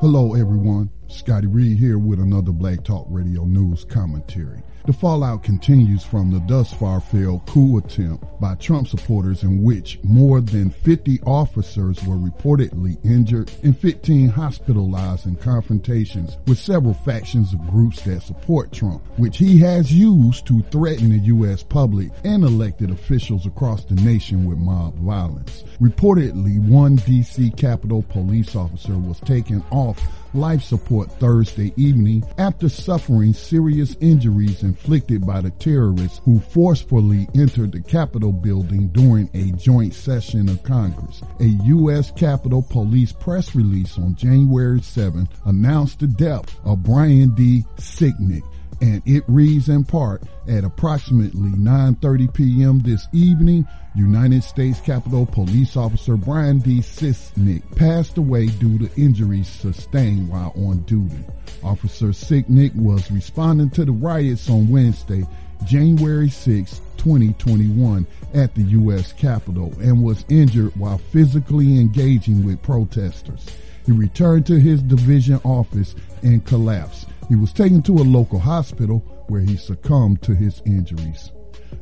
Hello everyone, Scotty Reed here with another Black Talk Radio News commentary. The fallout continues from the thus far failed coup attempt by Trump supporters in which more than 50 officers were reportedly injured and 15 hospitalized in confrontations with several factions of groups that support Trump, which he has used to threaten the U.S. public and elected officials across the nation with mob violence. Reportedly, one D.C. Capitol police officer was taken off life support Thursday evening after suffering serious injuries inflicted by the terrorists who forcefully entered the Capitol building during a joint session of Congress. A U.S. Capitol Police press release on January 7 announced the death of Brian D. Sicknick, and it reads in part, at approximately 9:30 p.m. this evening, United States Capitol Police Officer Brian D. Sicknick passed away due to injuries sustained while on duty. Officer Sicknick was responding to the riots on Wednesday, January 6, 2021, at the U.S. Capitol and was injured while physically engaging with protesters. He returned to his division office and collapsed. He was taken to a local hospital where he succumbed to his injuries.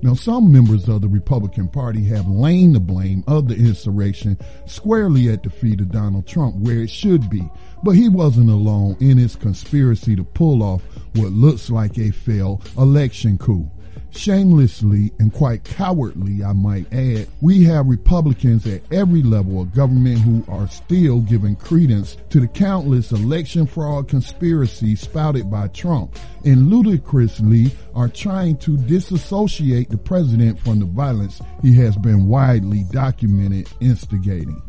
Now, some members of the Republican Party have laid the blame of the insurrection squarely at the feet of Donald Trump, where it should be. But he wasn't alone in his conspiracy to pull off what looks like a failed election coup. Shamelessly and quite cowardly, I might add, we have Republicans at every level of government who are still giving credence to the countless election fraud conspiracies spouted by Trump and ludicrously are trying to disassociate the president from the violence he has been widely documented instigating.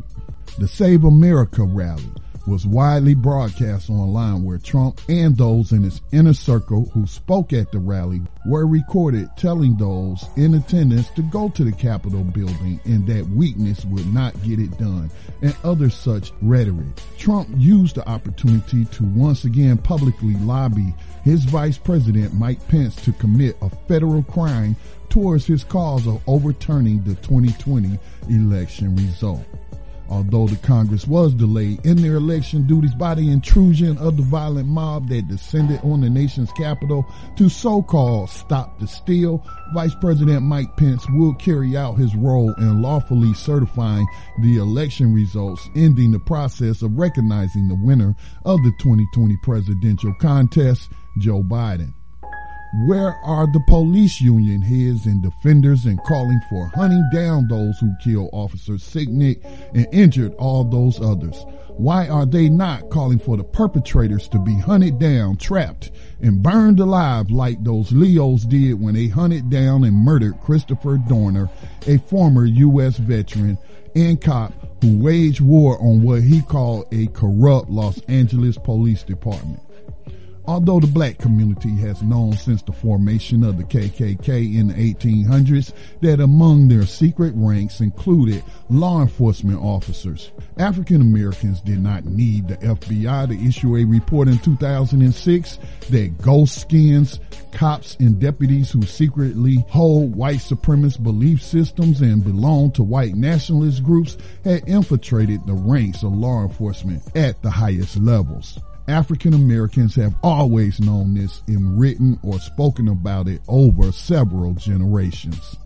The Save America rally was widely broadcast online where Trump and those in his inner circle who spoke at the rally were recorded telling those in attendance to go to the Capitol building and that weakness would not get it done and other such rhetoric. Trump used the opportunity to once again publicly lobby his Vice President Mike Pence to commit a federal crime towards his cause of overturning the 2020 election result. Although the Congress was delayed in their election duties by the intrusion of the violent mob that descended on the nation's capital to so-called stop the steal, Vice President Mike Pence will carry out his role in lawfully certifying the election results, ending the process of recognizing the winner of the 2020 presidential contest, Joe Biden. Where are the police union heads and defenders in calling for hunting down those who killed Officer Sicknick and injured all those others? Why are they not calling for the perpetrators to be hunted down, trapped, and burned alive like those Leos did when they hunted down and murdered Christopher Dorner, a former U.S. veteran and cop who waged war on what he called a corrupt Los Angeles Police Department? Although the black community has known since the formation of the KKK in the 1800s that among their secret ranks included law enforcement officers, African Americans did not need the FBI to issue a report in 2006 that ghost skins, cops, and deputies who secretly hold white supremacist belief systems and belong to white nationalist groups had infiltrated the ranks of law enforcement at the highest levels. African Americans have always known this and written or spoken about it over several generations.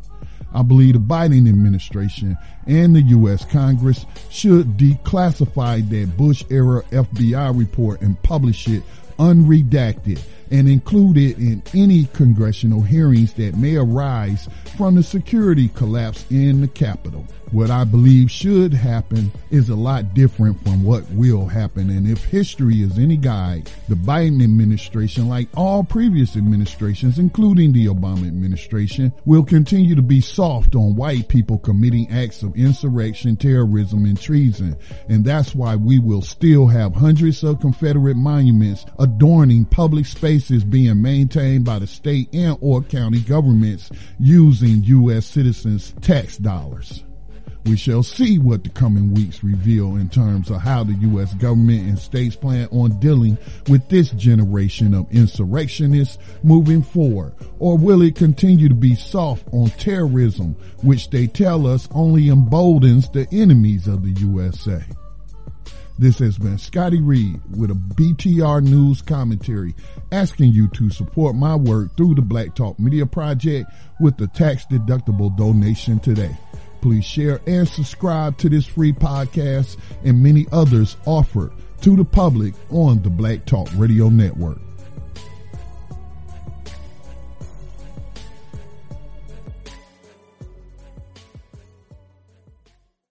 I believe the Biden administration and the U.S. Congress should declassify that Bush-era FBI report and publish it unredacted and include it in any congressional hearings that may arise from the security collapse in the Capitol. What I believe should happen is a lot different from what will happen, and if history is any guide, the Biden administration, like all previous administrations, including the Obama administration, will continue to be soft on white people committing acts of insurrection, terrorism, and treason, and that's why we will still have hundreds of Confederate monuments adorning public spaces being maintained by the state and or county governments using U.S. citizens' tax dollars. We shall see what the coming weeks reveal in terms of how the U.S. government and states plan on dealing with this generation of insurrectionists moving forward. Or will it continue to be soft on terrorism, which they tell us only emboldens the enemies of the USA? This has been Scotty Reed with a BTR News commentary, asking you to support my work through the Black Talk Media Project with a tax-deductible donation today. Please share and subscribe to this free podcast and many others offered to the public on the Black Talk Radio Network.